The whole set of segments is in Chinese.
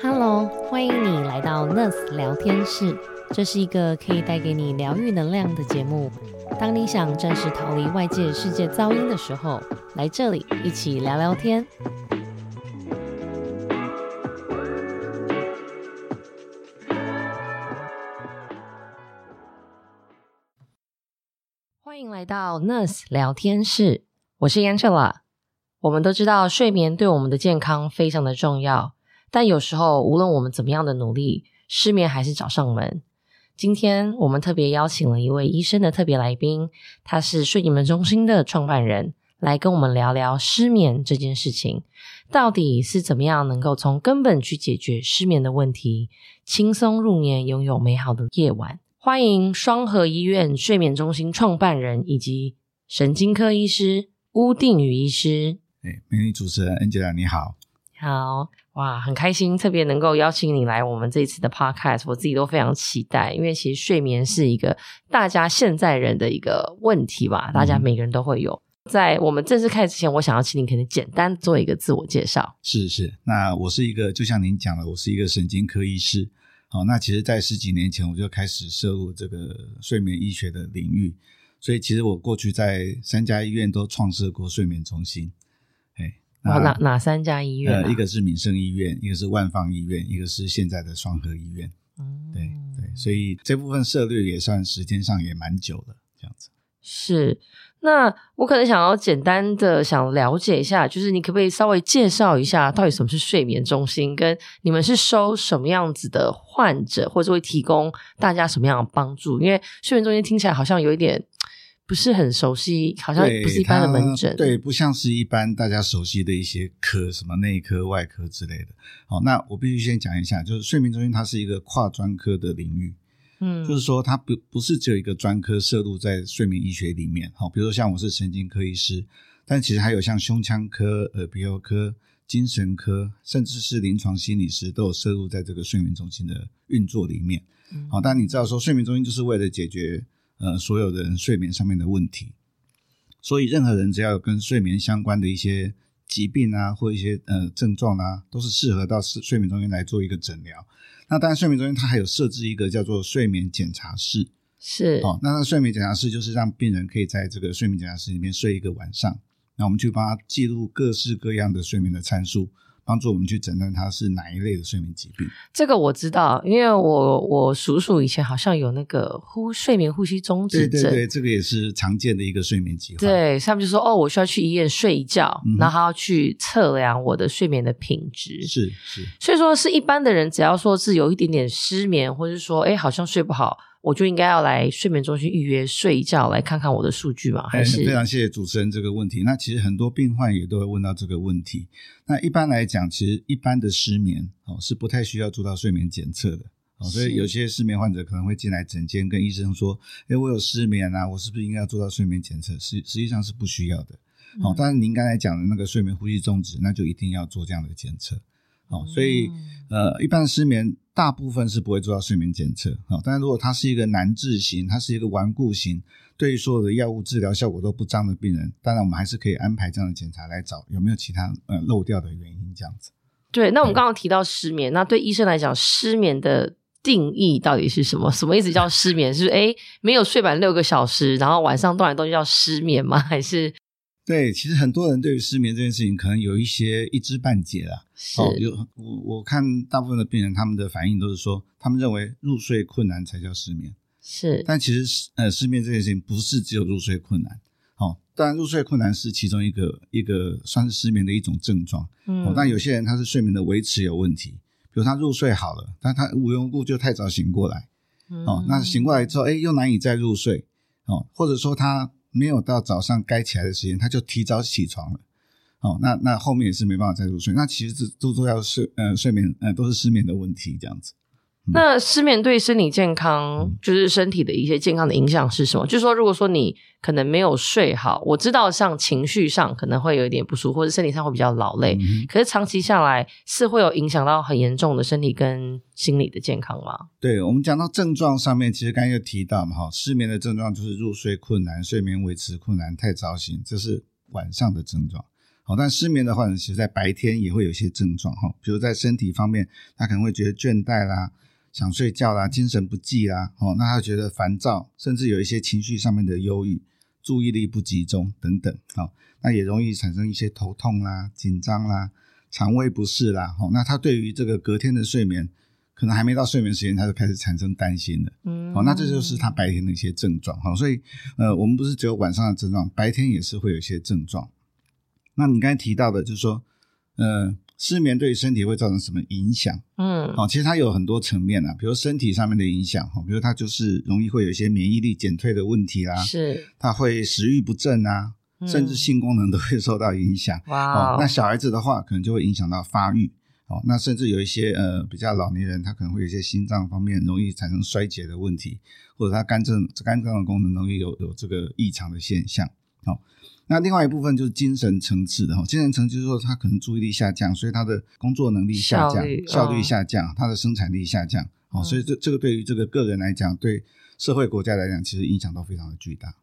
Hello， 欢迎你来到 Nurse 聊天室，这是一个可以带给你疗愈能量的节目。当你想暂时逃离外界世界噪音的时候，来这里一起聊聊天。欢迎来到 Nurse 聊天室，我是 Angela。 我们都知道睡眠对我们的健康非常的重要，但有时候无论我们怎么样的努力，失眠还是找上门。今天我们特别邀请了一位医生的特别来宾，他是睡眠中心的创办人，来跟我们聊聊失眠这件事情，到底是怎么样能够从根本去解决失眠的问题，轻松入眠，拥有美好的夜晚。欢迎双和医院睡眠中心创办人以及神经科医师邬定宇医师。美女主持人 Angela 你好。好哇，很开心特别能够邀请你来我们这一次的 podcast， 我自己都非常期待，因为其实睡眠是一个大家现在人的一个问题吧，大家每个人都会有。在我们正式开始之前，我想要请你可能简单做一个自我介绍。是，那我是一个，就像您讲的，我是一个神经科医师。好，那其实在十几年前我就开始涉入这个睡眠医学的领域，所以其实我过去在3家医院都创设过睡眠中心。哪3家医院一个是民生医院，一个是万芳医院，一个是现在的双和医院。对，所以这部分涉略也算时间上也蛮久了，这样子。是，那我可能想要简单的想了解一下，就是你可不可以稍微介绍一下到底什么是睡眠中心，跟你们是收什么样子的患者，或者会提供大家什么样的帮助？因为睡眠中心听起来好像有一点不是很熟悉，好像不是一般的门诊。对，不像是一般大家熟悉的一些科，什么内科外科之类的。好，那我必须先讲一下，就是睡眠中心它是一个跨专科的领域。就是说它不是只有一个专科涉入在睡眠医学里面。好，比如说像我是神经科医师，但其实还有像胸腔科、耳鼻喉科、精神科，甚至是临床心理师都有涉入在这个睡眠中心的运作里面。好，但你知道说睡眠中心就是为了解决所有的人睡眠上面的问题，所以任何人只要有跟睡眠相关的一些疾病啊，或一些症状啊，都是适合到睡眠中心来做一个诊疗。那当然睡眠中心它还有设置一个叫做睡眠检查室。是，那睡眠检查室就是让病人可以在这个睡眠检查室里面睡一个晚上，那我们去帮他记录各式各样的睡眠的参数，帮助我们去诊断它是哪一类的睡眠疾病。这个我知道，因为我叔叔以前好像有那个睡眠呼吸中止症。对，这个也是常见的一个睡眠疾患。对，他们就说我需要去医院睡一觉，然后他要去测量我的睡眠的品质。是，所以说是一般的人只要说是有一点点失眠，或是说好像睡不好，我就应该要来睡眠中心预约睡一觉，来看看我的数据吗？还是非常谢谢主持人这个问题。那其实很多病患也都会问到这个问题。那一般来讲，其实一般的失眠是不太需要做到睡眠检测的。所以有些失眠患者可能会进来诊间跟医生说我有失眠啊，我是不是应该要做到睡眠检测？实际上是不需要的。但是您刚才讲的那个睡眠呼吸中止，那就一定要做这样的检测。所以一般失眠大部分是不会做到睡眠检测。但是如果它是一个难治型，它是一个顽固型，对于所有的药物治疗效果都不彰的病人，当然我们还是可以安排这样的检查来找有没有其他漏掉的原因，这样子。对，那我们刚刚提到失眠，那对医生来讲失眠的定义到底是什么？什么意思叫失眠？是没有睡满6个小时，然后晚上动来动去叫失眠吗？还是？对，其实很多人对于失眠这件事情可能有一些一知半解啦。我看大部分的病人他们的反应都是说他们认为入睡困难才叫失眠。是，但其实失眠这件事情不是只有入睡困难。当然入睡困难是其中一个算是失眠的一种症状。但有些人他是睡眠的维持有问题，比如他入睡好了，但他无缘无故就太早醒过来。那醒过来之后又难以再入睡。或者说他没有到早上该起来的时间，他就提早起床了。那后面也是没办法再入睡。那其实都是失眠的问题，这样子。那失眠对身体健康，就是身体的一些健康的影响是什么？就是说如果说你可能没有睡好，我知道像情绪上可能会有一点不舒服，或者身体上会比较劳累，可是长期下来是会有影响到很严重的身体跟心理的健康吗？对，我们讲到症状上面，其实刚才就提到嘛，失眠的症状就是入睡困难、睡眠维持困难、太早醒，这是晚上的症状。但失眠的患者其实在白天也会有一些症状，比如在身体方面他可能会觉得倦怠啦、想睡觉啦、精神不济啦，那他觉得烦躁，甚至有一些情绪上面的忧郁、注意力不集中等等，那也容易产生一些头痛啦、紧张啦、肠胃不适啦，那他对于这个隔天的睡眠可能还没到睡眠时间他就开始产生担心了，那这就是他白天的一些症状，所以我们不是只有晚上的症状，白天也是会有一些症状。那你刚才提到的就是说失眠对于身体会造成什么影响，其实它有很多层面啊，比如身体上面的影响，比如它就是容易会有一些免疫力减退的问题啦，是它会食欲不振啊，甚至性功能都会受到影响，那小孩子的话可能就会影响到发育，那甚至有一些比较老年人他可能会有一些心脏方面容易产生衰竭的问题，或者他肝脏的功能容易有这个异常的现象，那另外一部分就是精神层次的，精神层次就是说他可能注意力下降，所以他的工作能力下降，效率下降，他的生产力下降，所以这个对于这个个人来讲，对社会国家来讲，其实影响都非常的巨大，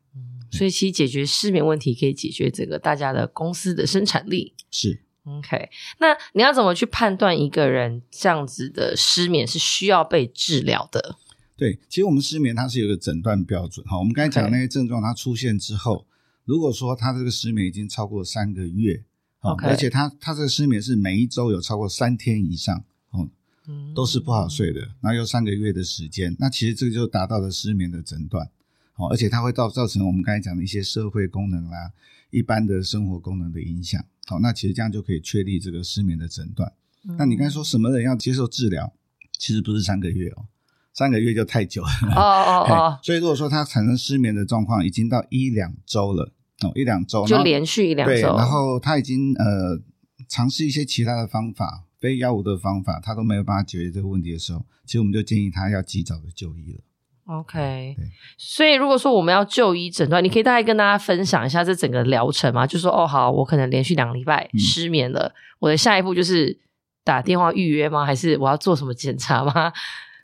所以其实解决失眠问题可以解决这个大家的公司的生产力，是 OK。 那你要怎么去判断一个人这样子的失眠是需要被治疗的？对，其实我们失眠它是有一个诊断标准，我们刚才讲的那些症状它出现之后，如果说他这个失眠已经超过3个月、okay. 而且他这个失眠是每一周有超过3天以上，都是不好睡的，然后有3个月的时间，那其实这个就达到了失眠的诊断，而且它会造成我们刚才讲的一些社会功能啦、一般的生活功能的影响，那其实这样就可以确立这个失眠的诊断，那你刚才说什么人要接受治疗，其实不是3个月3个月就太久了，所以如果说他产生失眠的状况已经到1-2周了，1-2周就连续1-2周，对，然后他已经尝试一些其他的方法，非药物的方法，他都没有办法解决这个问题的时候，其实我们就建议他要及早的就医了。 OK， 所以如果说我们要就医诊断，你可以大概跟大家分享一下这整个疗程吗？就说好，我可能连续2礼拜失眠了，我的下一步就是打电话预约吗？还是我要做什么检查吗？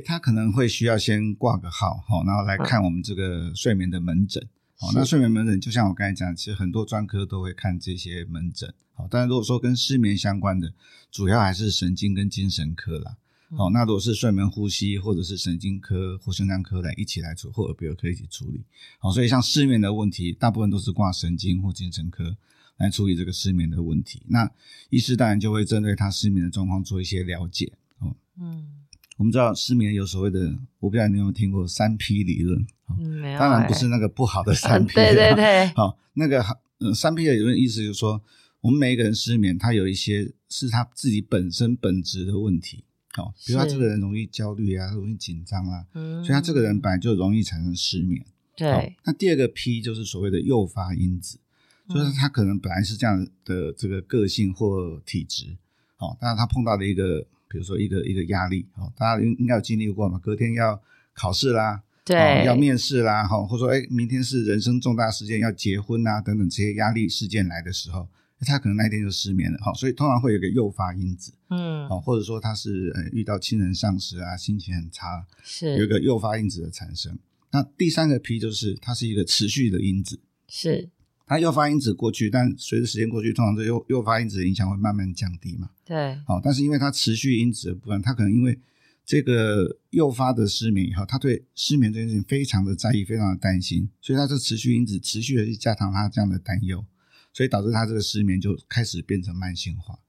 他可能会需要先挂个号，然后来看我们这个睡眠的门诊，那睡眠门诊就像我刚才讲，其实很多专科都会看这些门诊，但如果说跟失眠相关的主要还是神经跟精神科啦，那如果是睡眠呼吸或者是神经科或胸腔科来一起来处理，或耳鼻喉科一起处理，所以像失眠的问题大部分都是挂神经或精神科来处理这个失眠的问题，那医师当然就会针对他失眠的状况做一些了解。我们知道失眠有所谓的，我不知道你有没有听过3P理论，没有，当然不是那个不好的3P，对，好，那个3P的理论意思就是说，我们每一个人失眠，他有一些是他自己本身本质的问题，比如他这个人容易焦虑啊，容易紧张啊，所以他这个人本来就容易产生失眠，对。那第二个 P 就是所谓的诱发因子，就是他可能本来是这样的这个个性或体质，但是他碰到的一个比如说一个压力，大家应该有经历过嘛，隔天要考试啦，对，要面试啦，或者说明天是人生重大事件，要结婚啊等等，这些压力事件来的时候，他可能那天就失眠了，所以通常会有一个诱发因子，或者说他是遇到亲人丧失啊，心情很差，是有一个诱发因子的产生。那第三个 P 就是它是一个持续的因子，是它诱发因子过去，但随着时间过去，通常这诱发因子的影响会慢慢降低嘛。对，但是因为它持续因子的部分，它可能因为这个诱发的失眠以后，它对失眠这件事情非常的在意，非常的担心，所以它这持续因子持续的去加强它这样的担忧，所以导致它这个失眠就开始变成慢性化。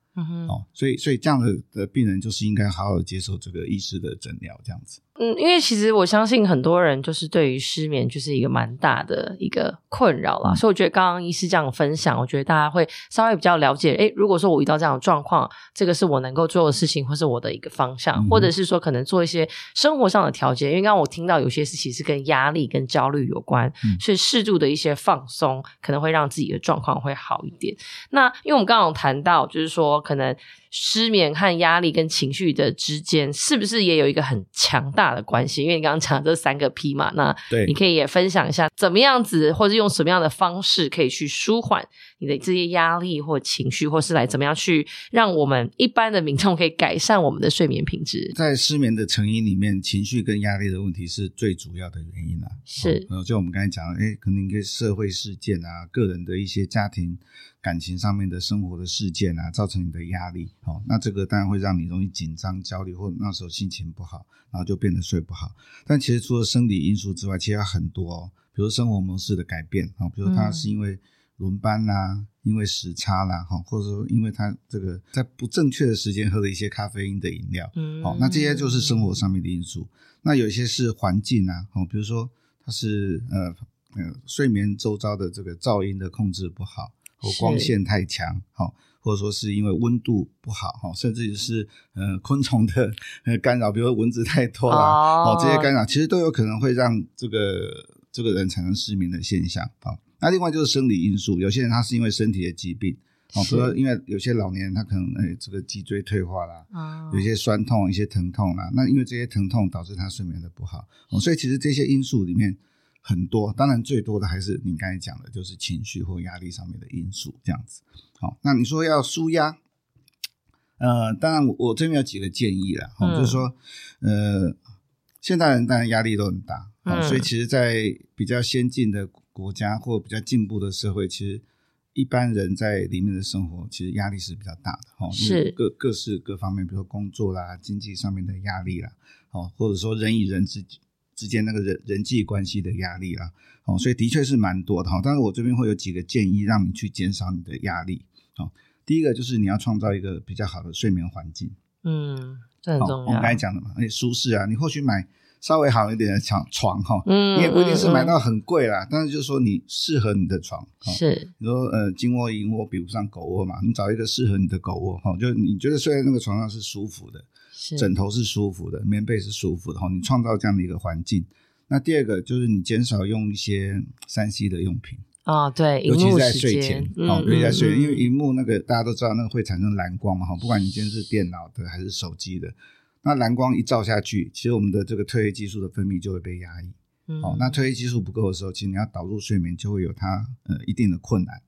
所以这样的病人就是应该好好接受这个医师的诊疗，这样子。因为其实我相信很多人就是对于失眠就是一个蛮大的一个困扰啦，所以我觉得刚刚医师这样分享，我觉得大家会稍微比较了解，如果说我遇到这样的状况，这个是我能够做的事情，或是我的一个方向，或者是说可能做一些生活上的调节，因为刚刚我听到有些事情是跟压力跟焦虑有关，所以适度的一些放松可能会让自己的状况会好一点。那因为我们刚刚有谈到就是说可能失眠和压力跟情绪的之间是不是也有一个很强大的关系？因为你刚刚讲的这3个P 嘛，那你可以也分享一下怎么样子或者用什么样的方式可以去舒缓你的这些压力或情绪，或是来怎么样去让我们一般的民众可以改善我们的睡眠品质。在失眠的成因里面，情绪跟压力的问题是最主要的原因啦，是就我们刚才讲的可能一个社会事件啊，个人的一些家庭感情上面的生活的事件啊，造成你的压力，那这个当然会让你容易紧张焦虑，或那时候心情不好，然后就变得睡不好。但其实除了生理因素之外，其实还很多比如生活模式的改变，比如他是因为轮班啦、因为时差啦，或者说因为他这个在不正确的时间喝了一些咖啡因的饮料，那这些就是生活上面的因素。那有些是环境啊，比如说他是睡眠周遭的这个噪音的控制不好，或光线太强，或者说是因为温度不好，甚至是昆虫的干扰，比如蚊子太多啦，这些干扰其实都有可能会让这个人产生失眠的现象。那另外就是生理因素，有些人他是因为身体的疾病，比如说因为有些老年人他可能这个脊椎退化啦，有些酸痛一些疼痛啦，那因为这些疼痛导致他睡眠的不好，所以其实这些因素里面很多，当然最多的还是你刚才讲的就是情绪或压力上面的因素这样子。好，那你说要纾压，当然我这边有几个建议啦，就是说现代人当然压力都很大，所以其实在比较先进的国家或比较进步的社会，其实一般人在里面的生活其实压力是比较大的，是各式各方面，比如说工作啦，经济上面的压力啦，或者说人与人之间那个人际关系的压力啦，所以的确是蛮多的。但是我这边会有几个建议让你去减少你的压力。第一个就是你要创造一个比较好的睡眠环境，这很重要，我们刚才讲的嘛，而且舒适啊，你或许买稍微好一点的床，你也不一定是买到很贵啦，但是就是说你适合你的床，是你说金窝银窝比不上狗窝嘛，你找一个适合你的狗窝，就你觉得睡在那个床上是舒服的，枕头是舒服的，棉被是舒服的，你创造这样的一个环境。那第二个就是你减少用一些 3C 的用品，对，尤其是在睡前，尤其在睡前，因为萤幕那个大家都知道那个会产生蓝光嘛，不管你今天是电脑的还是手机的，那蓝光一照下去，其实我们的这个褪黑激素的分泌就会被压抑，那褪黑激素不够的时候，其实你要导入睡眠就会有它一定的困难。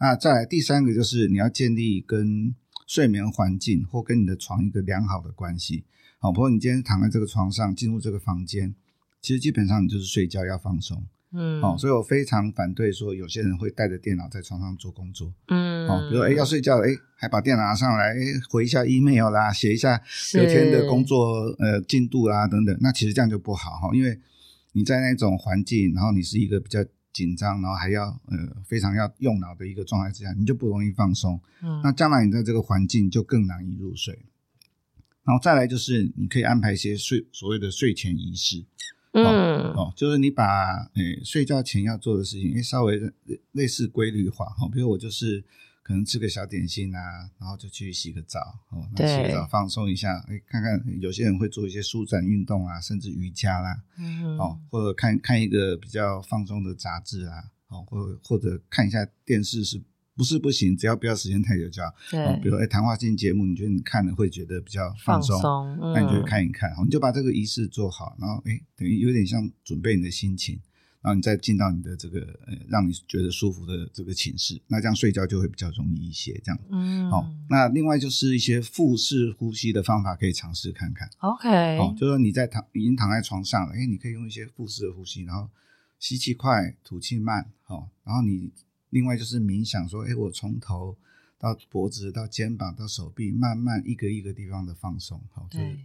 那再来第三个就是你要建立跟睡眠环境或跟你的床一个良好的关系，不过你今天躺在这个床上进入这个房间，其实基本上你就是睡觉要放松，所以我非常反对说有些人会带着电脑在床上做工作，比如说要睡觉了，还把电脑拿上来回一下 email 啦，写一下昨天的工作进度啦等等，那其实这样就不好，因为你在那种环境，然后你是一个比较紧张，然后还要非常要用脑的一个状态之下，你就不容易放松，那将来你在这个环境就更难以入睡。然后再来就是你可以安排一些所谓的睡前仪式，就是你把睡觉前要做的事情稍微类似规律化，比如我就是可能吃个小点心啊，然后就去洗个澡，那洗个澡放松一下，看看有些人会做一些舒展运动啊，甚至瑜伽啦，或者看一个比较放松的杂志啊，或者看一下电视，是不是不行，只要不要时间太久就好，比如谈话性节目，你觉得你看了会觉得比较放松，那你就看一看，你就把这个仪式做好，然后等于有点像准备你的心情，然后你再进到你的这个让你觉得舒服的这个寝室，那这样睡觉就会比较容易一些这样。那另外就是一些腹式呼吸的方法可以尝试看看， OK， 就是说你在已经躺在床上了，你可以用一些腹式的呼吸，然后吸气快吐气慢，然后你另外就是冥想说，我从头到脖子到肩膀到手臂慢慢一个一个地方的放松，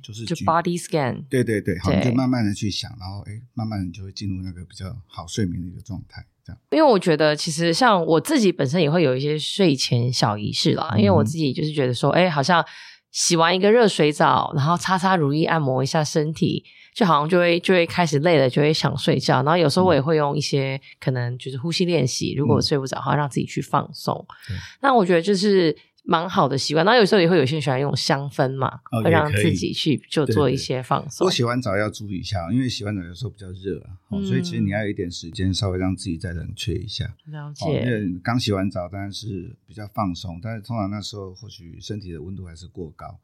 就是 body scan， 对，好，你就慢慢的去想，然后慢慢的就会进入那个比较好睡眠的一个状态这样。因为我觉得其实像我自己本身也会有一些睡前小仪式啦，因为我自己就是觉得说好像洗完一个热水澡，然后擦擦乳液按摩一下身体，就好像就会开始累了，就会想睡觉。然后有时候我也会用一些可能就是呼吸练习，如果我睡不着的话，让自己去放松，那我觉得就是蛮好的习惯。然后有时候也会有些人喜欢用香氛嘛，会让自己去就做一些放松。我洗完澡要注意一下，因为洗完澡有时候比较热所以其实你要有一点时间稍微让自己再冷却一下，了解，因为刚洗完澡当然是比较放松，但是通常那时候或许身体的温度还是过高，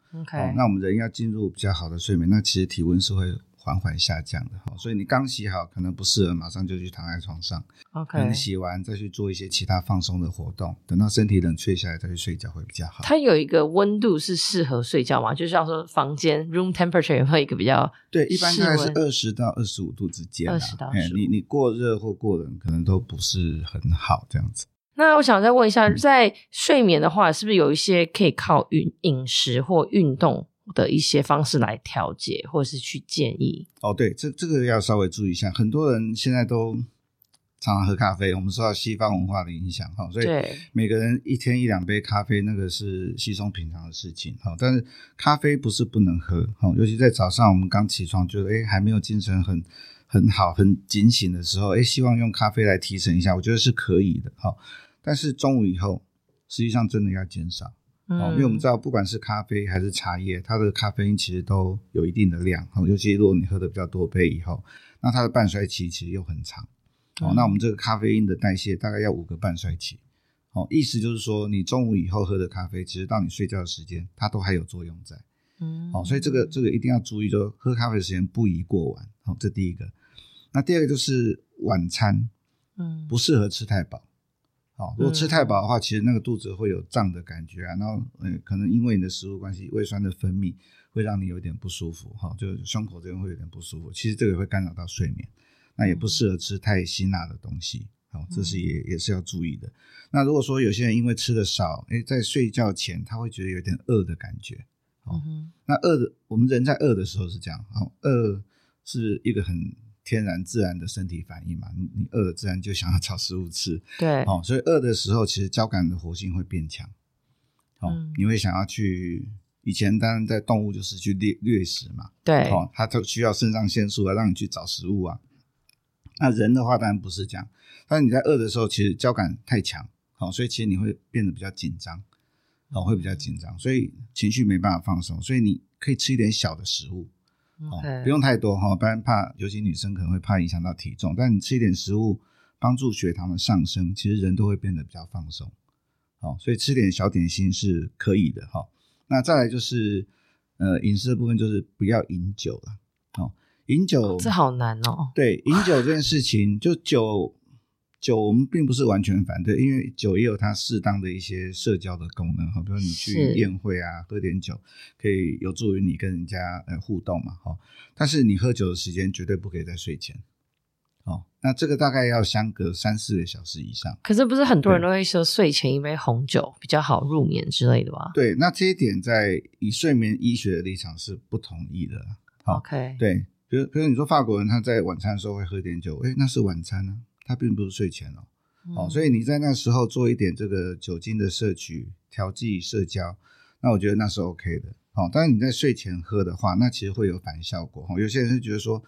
那我们人要进入比较好的睡眠，那其实体温是会缓缓下降的，所以你刚洗好可能不适合马上就去躺在床上，可能洗完再去做一些其他放松的活动，等到身体冷却下来再去睡觉会比较好。它有一个温度是适合睡觉吗？就是要说房间 room temperature 也会一个比较，对，一般大概是20到25度之间，20到25，你过热或过冷可能都不是很好这样子。那我想再问一下，在睡眠的话，是不是有一些可以靠饮食或运动的一些方式来调节，或是去建议？哦，对，这个要稍微注意一下。很多人现在都常常喝咖啡，我们受到西方文化的影响，所以每个人一天一两杯咖啡，那个是稀松平常的事情。但是咖啡不是不能喝，尤其在早上我们刚起床觉得还没有精神很好很警醒的时候，希望用咖啡来提神一下，我觉得是可以的。但是中午以后实际上真的要减少，因为我们知道不管是咖啡还是茶叶，它的咖啡因其实都有一定的量，尤其如果你喝的比较多杯以后，那它的半衰期其实又很长。那我们这个咖啡因的代谢大概要5个半衰期，意思就是说你中午以后喝的咖啡，其实到你睡觉的时间它都还有作用在，所以这个一定要注意，就喝咖啡的时间不宜过晚，这第一个。那第二个就是晚餐不适合吃太饱，如果吃太饱的话，其实那个肚子会有胀的感觉，然后可能因为你的食物关系，胃酸的分泌会让你有点不舒服，就胸口这边会有点不舒服，其实这个会干扰到睡眠。那也不适合吃太辛辣的东西，这是 也是要注意的。那如果说有些人因为吃的少，在睡觉前他会觉得有点饿的感觉，那饿的，我们人在饿的时候是这样，饿是一个很天然自然的身体反应嘛，你饿了自然就想要找食物吃，对，所以饿的时候其实交感的活性会变强，你会想要去，以前当然在动物就是去 掠食嘛，对，它就需要肾上腺素来让你去找食物啊。那人的话当然不是这样，但是你在饿的时候其实交感太强，所以其实你会变得比较紧张，会比较紧张，所以情绪没办法放松，所以你可以吃一点小的食物，不用太多，不然怕，尤其女生可能会怕影响到体重，但你吃一点食物帮助血糖的上升，其实人都会变得比较放松，所以吃点小点心是可以的。那再来就是饮食的部分，就是不要饮酒了，饮酒，这好难哦。对，饮酒这件事情，就酒我们并不是完全反对，因为酒也有它适当的一些社交的功能，比如你去宴会啊，喝点酒可以有助于你跟人家互动嘛，但是你喝酒的时间绝对不可以在睡前，那这个大概要相隔3-4个小时以上。可是不是很多人都会说睡前一杯红酒比较好入眠之类的吧？对，那这一点在以睡眠医学的立场是不同意的，OK， 对。比如你说法国人他在晚餐的时候会喝点酒，那是晚餐啊，他并不是睡前哦，所以你在那时候做一点这个酒精的摄取调剂社交，那我觉得那是 OK 的，但是你在睡前喝的话，那其实会有反效果，有些人是觉得说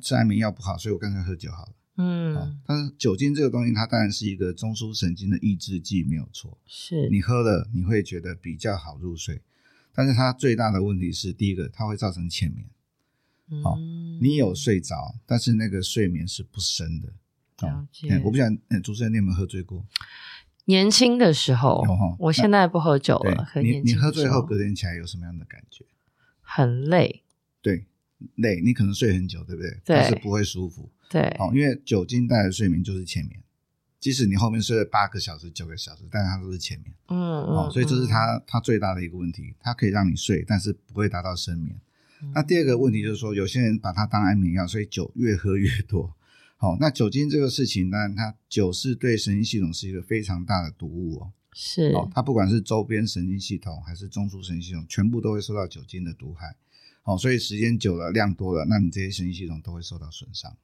吃安眠药不好，所以我干脆喝酒好了，但是酒精这个东西它当然是一个中枢神经的抑制剂，没有错，是你喝了你会觉得比较好入睡，但是它最大的问题是，第一个它会造成浅眠，你有睡着，但是那个睡眠是不深的，我不想，主持人你有没有喝醉过？年轻的时候，我现在不喝酒了，可年轻的时候。你喝醉后隔天起来有什么样的感觉？很累。对，累，你可能睡很久，对不对？对，但是不会舒服。对，因为酒精带来的睡眠就是浅眠，即使你后面睡了8个小时、9个小时，但是它都是浅眠，所以这是它最大的一个问题，它可以让你睡，但是不会达到深眠。那第二个问题就是说，有些人把它当安眠药，所以酒越喝越多。那酒精这个事情呢，它酒是对神经系统是一个非常大的毒物，是，它不管是周边神经系统还是中枢神经系统，全部都会受到酒精的毒害，所以时间久了，量多了，那你这些神经系统都会受到损伤，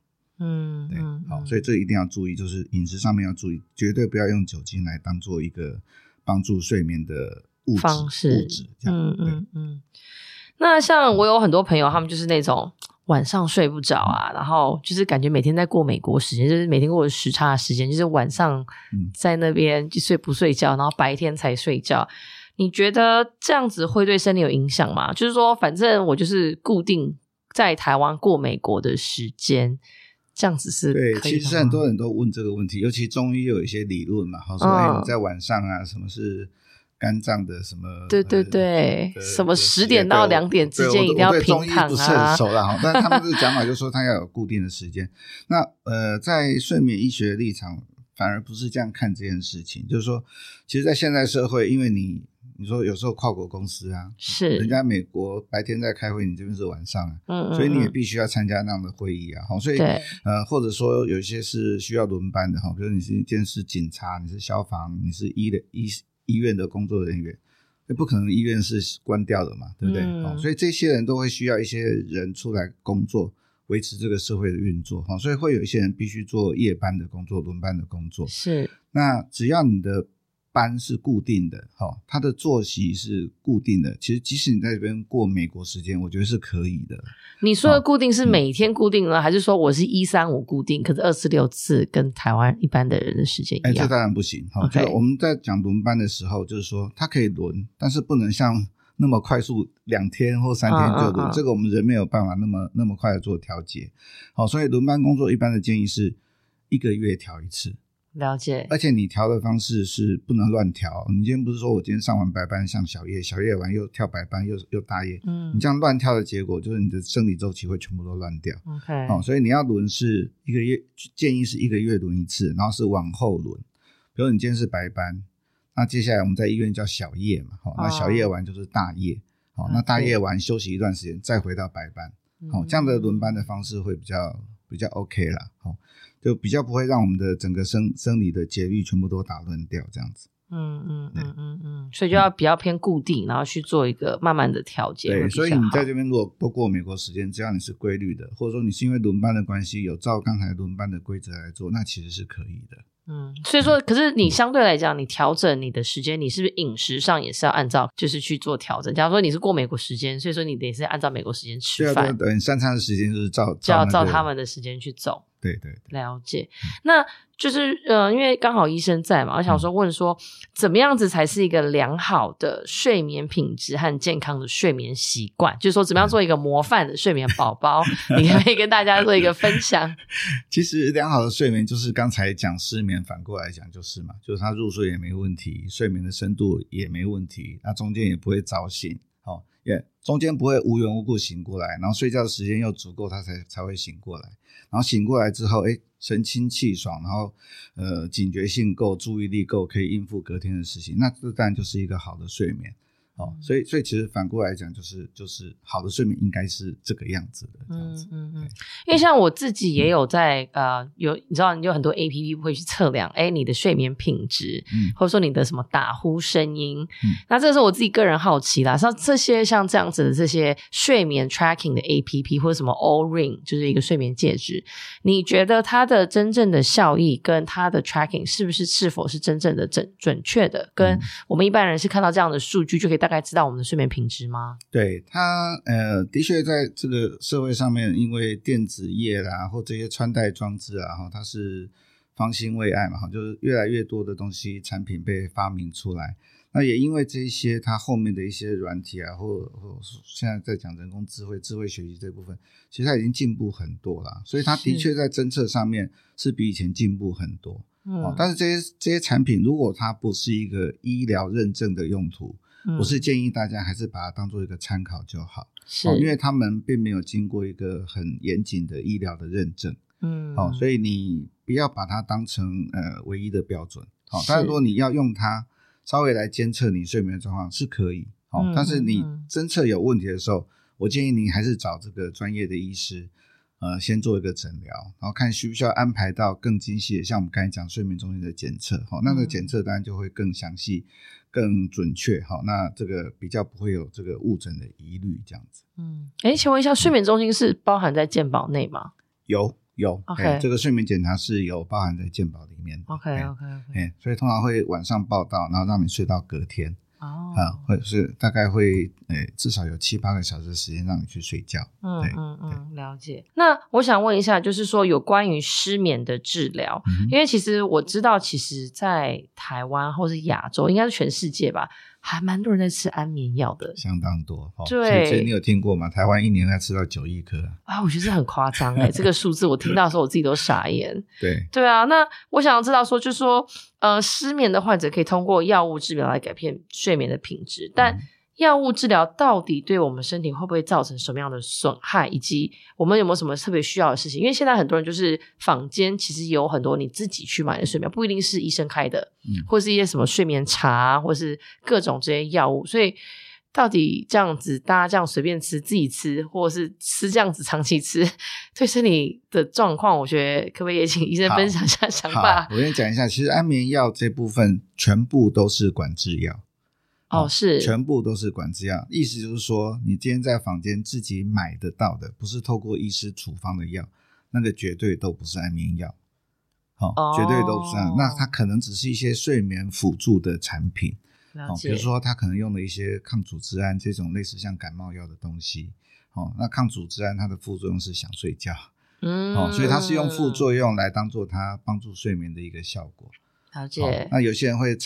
对，所以这一定要注意，就是饮食上面要注意，绝对不要用酒精来当做一个帮助睡眠的物质这样，那像我有很多朋友，他们就是那种晚上睡不着啊，然后就是感觉每天在过美国时间，就是每天过时差的时间，就是晚上在那边就不睡觉，然后白天才睡觉。你觉得这样子会对身体有影响吗？就是说反正我就是固定在台湾过美国的时间，这样子是可以的吗？对，其实很多人都问这个问题，尤其中医有一些理论嘛，说你在晚上啊，什么是肝脏的什么，对对对，什么10点到2点之间一定要平躺啊，我对中医不是很熟啦，但他们这个讲法就说他要有固定的时间。那在睡眠医学的立场反而不是这样看这件事情，就是说其实在现代社会，因为你你说有时候跨国公司啊，是人家美国白天在开会，你这边是晚上啊，所以你也必须要参加那样的会议啊。所以或者说有一些是需要轮班的，比如你今天是警察，你是消防，你是医院的工作人员，不可能医院是关掉的嘛，对不对？所以这些人都会需要一些人出来工作，维持这个社会的运作，所以会有一些人必须做夜班的工作，轮班的工作。是，那只要你的班是固定的，它的作息是固定的，其实即使你在这边过美国时间，我觉得是可以的。你说的固定是每天固定呢，还是说我是135固定，可是24、24跟台湾一般的人的时间一样？这当然不行。Okay. 就我们在讲轮班的时候，就是说它可以轮，但是不能像那么快速2天或3天就轮，这个我们人没有办法那么快的做调节。所以轮班工作一般的建议是1个月调一次。了解，而且你调的方式是不能乱调，你今天不是说我今天上完白班上小夜，小夜完又跳白班又大夜，你这样乱跳的结果就是你的生理周期会全部都乱掉。Okay. 所以你要轮是1个月，建议是1个月轮一次，然后是往后轮，比如你今天是白班，那接下来我们在医院叫小夜嘛，那小夜完就是大夜，那大夜完休息一段时间再回到白班，这样的轮班的方式会比较 OK 啦，就比较不会让我们的整个生理的节律全部都打乱掉，这样子。所以就要比较偏固定，然后去做一个慢慢的调节。对，所以你在这边如果都过美国时间，只要你是规律的，或者说你是因为轮班的关系有照刚才轮班的规则来做，那其实是可以的。所以说，可是你相对来讲，你调整你的时间，你是不是饮食上也是要按照就是去做调整？假如说你是过美国时间，所以说你得是按照美国时间吃饭。对啊，等三餐的时间就是照他们的时间去走。对对对，了解。那就是因为刚好医生在嘛，我想说问说，怎么样子才是一个良好的睡眠品质和健康的睡眠习惯？就是说，怎么样做一个模范的睡眠宝宝？你可以跟大家做一个分享。其实良好的睡眠就是刚才讲失眠，反过来讲就是嘛，就是他入睡也没问题，睡眠的深度也没问题，那中间也不会早醒。中间不会无缘无故醒过来，然后睡觉的时间又足够，他才会醒过来，然后醒过来之后神清气爽，然后警觉性够，注意力够，可以应付隔天的事情，那这当然就是一个好的睡眠。所以其实反过来讲，就是好的睡眠应该是这个样子的，这样子。因为像我自己也有在你知道你有很多 APP 会去测量你的睡眠品质，或者说你的什么打呼声音，那这是我自己个人好奇啦，像这些像这样子的这些睡眠 tracking 的 APP 或者什么 Oura Ring 就是一个睡眠戒指，你觉得它的真正的效益跟它的 tracking 是否是真正的准确的，跟我们一般人是看到这样的数据就可以大概知道我们的睡眠品质吗？对，它的确在这个社会上面，因为电子业啦或这些穿戴装置啊，它是方兴未艾嘛，就是越来越多的东西产品被发明出来，那也因为这些它后面的一些软体啊，或现在在讲人工智慧学习这部分，其实它已经进步很多啦，所以它的确在侦测上面是比以前进步很多。但是这些产品如果它不是一个医疗认证的用途，我是建议大家还是把它当做一个参考就好，因为他们并没有经过一个很严谨的医疗的认证，所以你不要把它当成唯一的标准。但是如果你要用它稍微来监测你睡眠的状况是可以，但是你侦测有问题的时候，我建议你还是找这个专业的医师先做一个诊疗，然后看需不需要安排到更精细的，像我们刚才讲睡眠中心的检测，那个检测当然就会更详细更准确，那这个比较不会有这个误诊的疑虑，这样子。请问一下，睡眠中心是包含在健保内吗？有 okay. 这个睡眠检查是有包含在健保里面的。OK， 所以通常会晚上报到，然后让你睡到隔天，或者是大概会至少有7-8个小时的时间让你去睡觉。了解。那我想问一下，就是说有关于失眠的治疗，因为其实我知道其实在台湾或是亚洲，应该是全世界吧，还蛮多人在吃安眠药的，相当多。对，所以你有听过吗？台湾一年在吃到9亿颗啊！我觉得这很夸张这个数字我听到的时候我自己都傻眼。对啊，那我想知道说，就是说失眠的患者可以通过药物治疗来改变睡眠的品质，但药物治疗到底对我们身体会不会造成什么样的损害，以及我们有没有什么特别需要的事情。因为现在很多人就是坊间其实有很多你自己去买的睡眠，不一定是医生开的，或是一些什么睡眠茶或是各种这些药物。所以到底这样子大家这样随便吃自己吃，或者是吃这样子长期吃对身体的状况，我觉得可不可以也请医生分享一下想法。我先讲一下，其实安眠药这部分全部都是管制药。哦，是全部都是管制药，意思就是说你今天在坊间自己买得到的，不是透过医师处方的药，那个绝对都不是安眠药。绝对都不是。那它可能只是一些睡眠辅助的产品，比如说他可能用了一些抗组织胺这种类似像感冒药的东西。那抗组织胺它的副作用是想睡觉，所以它是用副作用来当做它帮助睡眠的一个效果。了解。那有些人会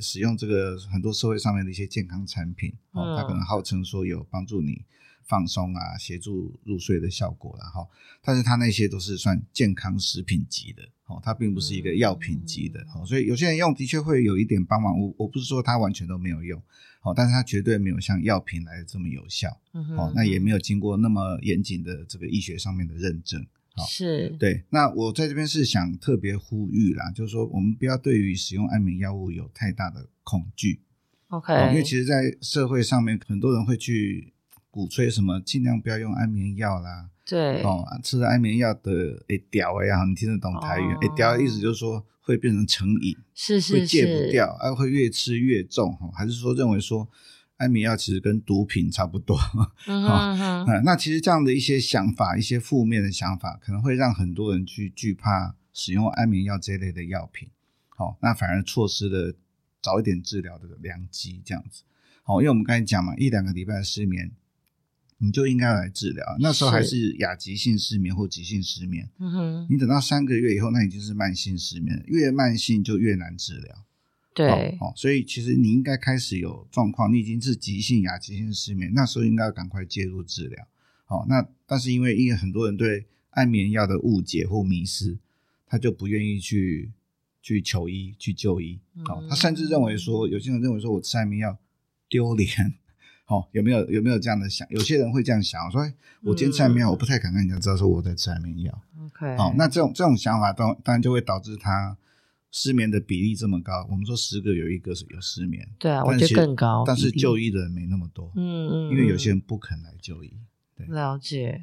使用这个很多社会上面的一些健康产品，它可能号称说有帮助你放松啊，协助入睡的效果啦，但是它那些都是算健康食品级的，它并不是一个药品级的，所以有些人用的确会有一点帮忙。我不是说它完全都没有用，但是它绝对没有像药品来的这么有效，那也没有经过那么严谨的这个医学上面的认证。是，对。那我在这边是想特别呼吁啦，就是说我们不要对于使用安眠药物有太大的恐惧。OK，因为其实在社会上面很多人会去鼓吹什么尽量不要用安眠药啦，对，吃了安眠药的会掉的呀，你听得懂台语？会掉的意思就是说会变成成瘾，是是是，会戒不掉，会越吃越重，还是说认为说安眠药其实跟毒品差不多？那其实这样的一些想法，一些负面的想法，可能会让很多人去惧怕使用安眠药这类的药品，那反而错失了早一点治疗的良机，这样子。因为我们刚才讲嘛，1-2个礼拜的失眠你就应该来治疗，那时候还是亚急性失眠或急性失眠，你等到3个月以后那已经是慢性失眠了，越慢性就越难治疗。对，所以其实你应该开始有状况，你已经是急性亚急性失眠，那时候应该要赶快介入治疗。那但是因为很多人对安眠药的误解或迷思，他就不愿意去求医去就医，他甚至认为说，有些人认为说我吃安眠药丢脸。有没有这样的想？有些人会这样想，说我今天吃安眠药，我不太敢让人家知道说我在吃安眠药。OK， 那这种想法当然就会导致他失眠的比例这么高。我们说10个有1个有失眠，对啊，我觉得更高。但是就医的人没那么多，因为有些人不肯来就医。对，了解，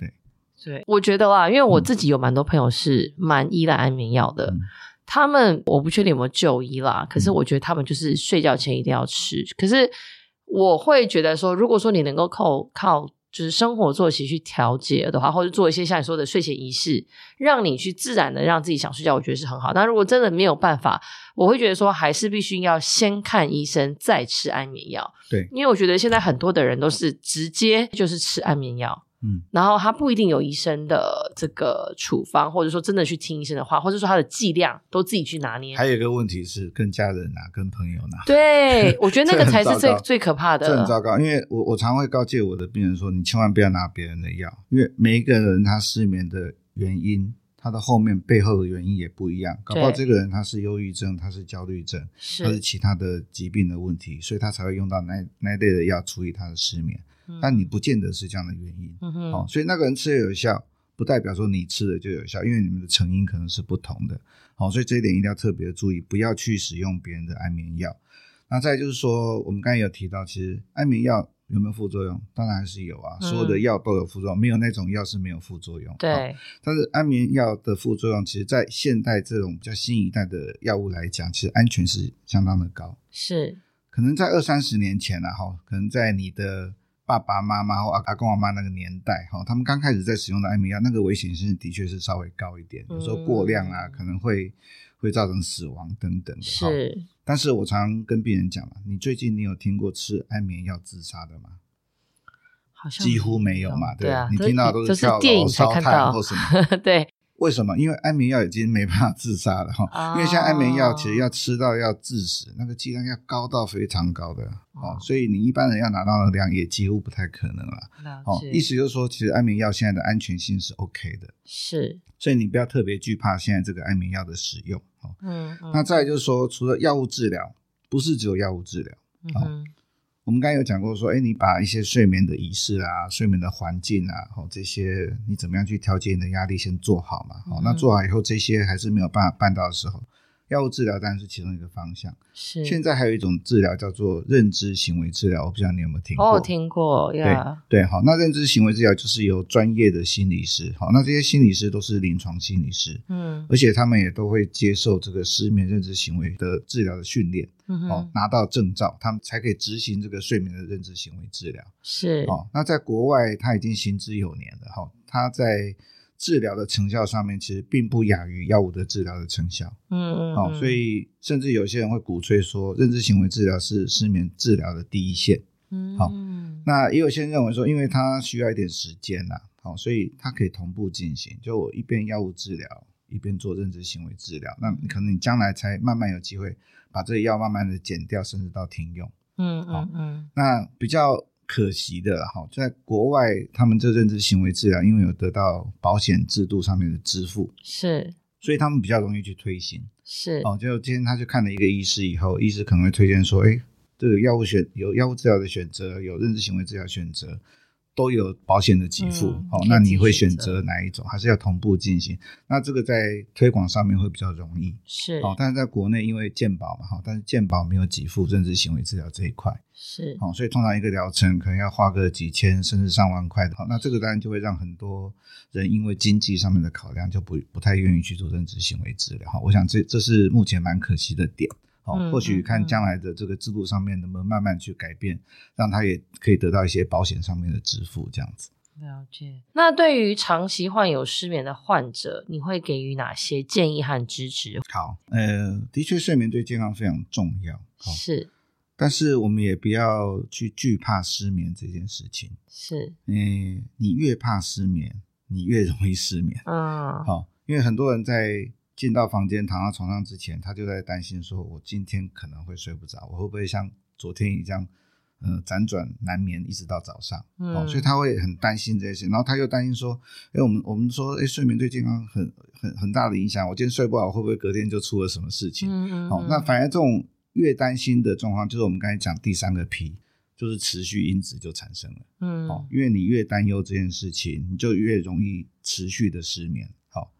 对，我觉得啦，因为我自己有蛮多朋友是蛮依赖安眠药的。他们我不确定有没有就医啦，可是我觉得他们就是睡觉前一定要吃。可是我会觉得说，如果说你能够靠就是生活作息去调节的话，或者做一些像你说的睡前仪式，让你去自然的让自己想睡觉，我觉得是很好。那如果真的没有办法，我会觉得说还是必须要先看医生再吃安眠药。对，因为我觉得现在很多的人都是直接就是吃安眠药，然后他不一定有医生的这个处方，或者说真的去听医生的话，或者说他的剂量都自己去拿捏。还有一个问题是跟家人拿，跟朋友拿。对，我觉得那个才是最可怕的。这很糟糕，因为我常会告诫我的病人说，你千万不要拿别人的药，因为每一个人他失眠的原因，他的后面背后的原因也不一样，搞不好这个人他是忧郁症，他是焦虑症，他是其他的疾病的问题，所以他才会用到那类的药处理他的失眠。但你不见得是这样的原因，所以那个人吃的有效不代表说你吃的就有效，因为你们的成因可能是不同的，所以这一点一定要特别注意，不要去使用别人的安眠药。那再就是说我们刚才有提到，其实安眠药有没有副作用？当然还是有啊，所有的药都有副作用，没有那种药是没有副作用。对，但是安眠药的副作用其实在现代这种比较新一代的药物来讲，其实安全是相当的高。是可能在20-30年前啊，可能在你的爸爸妈妈或阿公阿妈那个年代，他们刚开始在使用的安眠药，那个危险性的确是稍微高一点，有时候过量啊，可能会造成死亡等等的。是，但是我常跟病人讲嘛，你最近你有听过吃安眠药自杀的吗？好像几乎没有嘛，对啊，你听到都是跳楼、烧炭或什么。对，为什么？因为安眠药已经没办法自杀了，因为像安眠药其实要吃到要致死，那个剂量要高到非常高的，所以你一般人要拿到的量也几乎不太可能了。意思就是说，其实安眠药现在的安全性是 OK 的，是，所以你不要特别惧怕现在这个安眠药的使用。那再来就是说，除了药物治疗，不是只有药物治疗，我们刚才有讲过说，你把一些睡眠的仪式啊、睡眠的环境啊，这些你怎么样去调节你的压力先做好嘛。那做好以后，这些还是没有办法办到的时候，药物治疗当然是其中一个方向。是，现在还有一种治疗叫做认知行为治疗，我不知道你有没有听过。听过， yeah. 对，好，那认知行为治疗就是由专业的心理师，好，那这些心理师都是临床心理师，而且他们也都会接受这个失眠认知行为的治疗的训练，拿到证照，他们才可以执行这个睡眠的认知行为治疗。是，那在国外他已经行之有年了，他在治疗的成效上面其实并不亚于药物的治疗的成效。所以甚至有些人会鼓吹说认知行为治疗是失眠治疗的第一线。那也有些人认为说因为它需要一点时间啦，所以它可以同步进行，就我一边药物治疗一边做认知行为治疗，那可能你将来才慢慢有机会把这个药慢慢的减掉，甚至到停用。那比较可惜的啦，在国外他们这认知行为治疗因为有得到保险制度上面的支付，是，所以他们比较容易去推行。是，就今天他去看了一个医师以后，医师可能会推荐说这个药物有药物治疗的选择，有认知行为治疗选择，都有保险的给付，那你会选择哪一种，还是要同步进行，那这个在推广上面会比较容易。是，但是在国内因为健保嘛，但是健保没有给付认知行为治疗这一块。是，所以通常一个疗程可能要花个几千甚至上万块的，那这个当然就会让很多人因为经济上面的考量就不太愿意去做认知行为治疗。我想 这是目前蛮可惜的点。或许看将来的这个制度上面能不能慢慢去改变，让它也可以得到一些保险上面的支付，这样子。了解。那对于长期患有失眠的患者，你会给予哪些建议和支持？好，的确睡眠对健康非常重要。是，但是我们也不要去惧怕失眠这件事情。是，你越怕失眠你越容易失眠。因为很多人在进到房间躺到床上之前，他就在担心说我今天可能会睡不着，我会不会像昨天一样辗转难眠一直到早上。所以他会很担心这些，然后他又担心说我们说睡眠对健康很大的影响，我今天睡不好会不会隔天就出了什么事情。那反而这种越担心的状况，就是我们刚才讲第三个 P， 就是持续因子就产生了。因为你越担忧这件事情，你就越容易持续的失眠。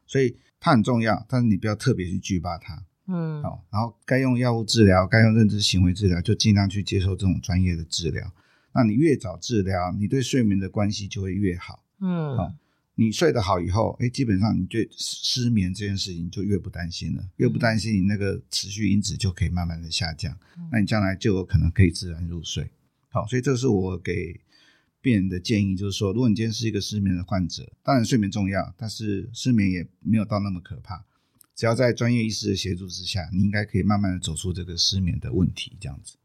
所以它很重要，但是你不要特别去惧怕它。然后该用药物治疗，该用认知行为治疗，就尽量去接受这种专业的治疗。那你越早治疗，你对睡眠的关系就会越好。你睡得好以后，基本上你对失眠这件事情就越不担心了，越不担心，你那个持续因子就可以慢慢的下降。那你将来就有可能可以自然入睡。所以这是我给病人的建议，就是说如果你今天是一个失眠的患者，当然睡眠重要，但是失眠也没有到那么可怕，只要在专业医师的协助之下，你应该可以慢慢的走出这个失眠的问题，这样子。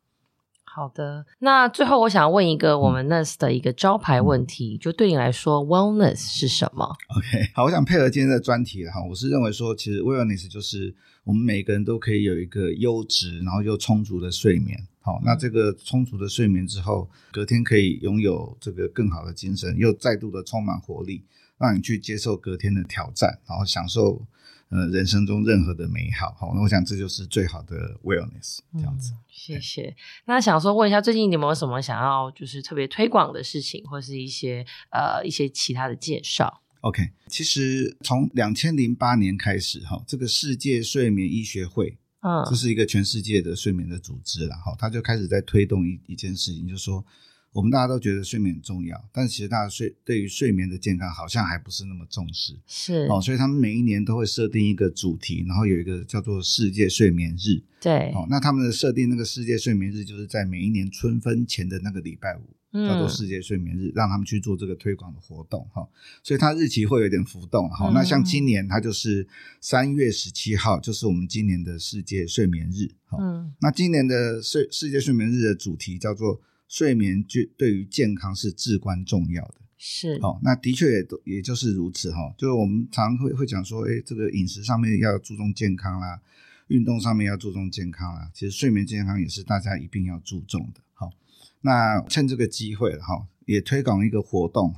好的，那最后我想问一个我们 Nurse 的一个招牌问题，就对你来说 Wellness 是什么？ OK， 好，我想配合今天的专题，我是认为说其实 Wellness 就是我们每个人都可以有一个优质然后又充足的睡眠。那这个充足的睡眠之后，隔天可以拥有这个更好的精神，又再度的充满活力，让你去接受隔天的挑战，然后享受人生中任何的美好。我想这就是最好的 wellness， 这样子。谢谢。那想说问一下，最近你有没有什么想要就是特别推广的事情，或是一些其他的介绍？ OK， 其实从2008年开始，这个世界睡眠医学会，这是一个全世界的睡眠的组织啦，他就开始在推动一件事情，就是说我们大家都觉得睡眠很重要，但其实大家对于睡眠的健康好像还不是那么重视。是，所以他们每一年都会设定一个主题，然后有一个叫做世界睡眠日。对，那他们的设定那个世界睡眠日就是在每一年春分前的那个礼拜五，叫做世界睡眠日，让他们去做这个推广的活动。所以它日期会有点浮动，那像今年它就是3月17号就是我们今年的世界睡眠日。那今年的世界睡眠日的主题叫做睡眠对于健康是至关重要的。是，那的确也就是如此，就是我们常常会讲说这个饮食上面要注重健康啦，运动上面要注重健康啦，其实睡眠健康也是大家一并要注重的。那趁这个机会也推广一个活动，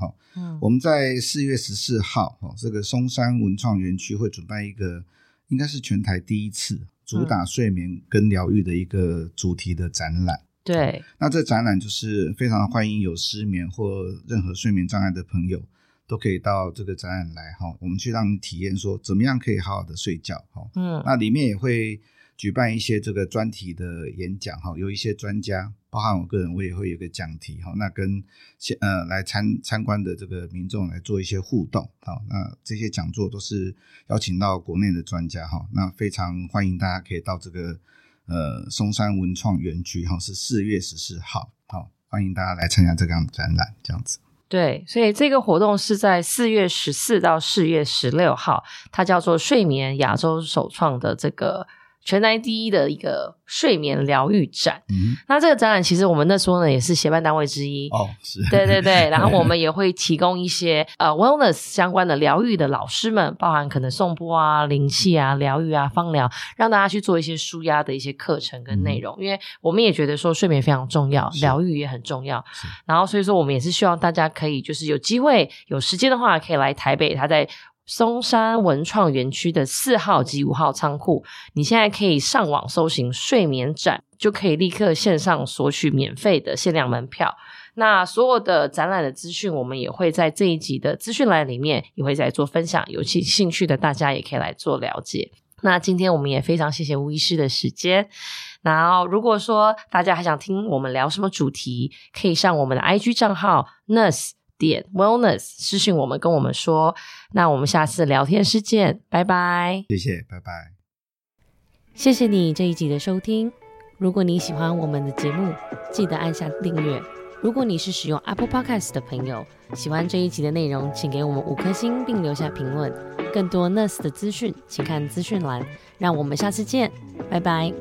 我们在4月14号这个松山文创园区会准备一个应该是全台第一次主打睡眠跟疗愈的一个主题的展览。对，那这展览就是非常欢迎有失眠或任何睡眠障碍的朋友都可以到这个展览来，我们去让你体验说怎么样可以好好的睡觉。嗯，那里面也会举办一些这个专题的演讲，有一些专家包含我个人我也会有个讲题，那跟来参观的这个民众来做一些互动。那这些讲座都是邀请到国内的专家，那非常欢迎大家可以到这个松山文创园区，是4月14号，欢迎大家来参加这个展览这样子。对，所以这个活动是在4月14到4月16号，它叫做睡眠亚洲首创的这个全台第一的一个睡眠疗愈展。嗯，那这个展览其实我们那时候呢也是协办单位之一。哦，是，对对对。然后我们也会提供一些wellness 相关的疗愈的老师们，包含可能颂钵啊、灵气啊、疗愈啊、芳疗，让大家去做一些舒压的一些课程跟内容。嗯，因为我们也觉得说睡眠非常重要，疗愈也很重要，然后所以说我们也是希望大家可以就是有机会有时间的话可以来台北，他在松山文创园区的4号及5号仓库，你现在可以上网搜寻睡眠展，就可以立刻线上索取免费的限量门票。那所有的展览的资讯我们也会在这一集的资讯栏里面也会再做分享，有兴趣的大家也可以来做了解。那今天我们也非常谢谢吴医师的时间，然后如果说大家还想听我们聊什么主题，可以上我们的 IG 账号 nurse.wellness 私讯我们跟我们说。那我们下次聊天室见，拜拜。谢谢，拜拜。谢谢你这一集的收听，如果你喜欢我们的节目，记得按下订阅。如果你是使用 Apple Podcast 的朋友，喜欢这一集的内容，请给我们5颗星并留下评论。更多 Nurse 的资讯请看资讯栏，让我们下次见，拜拜。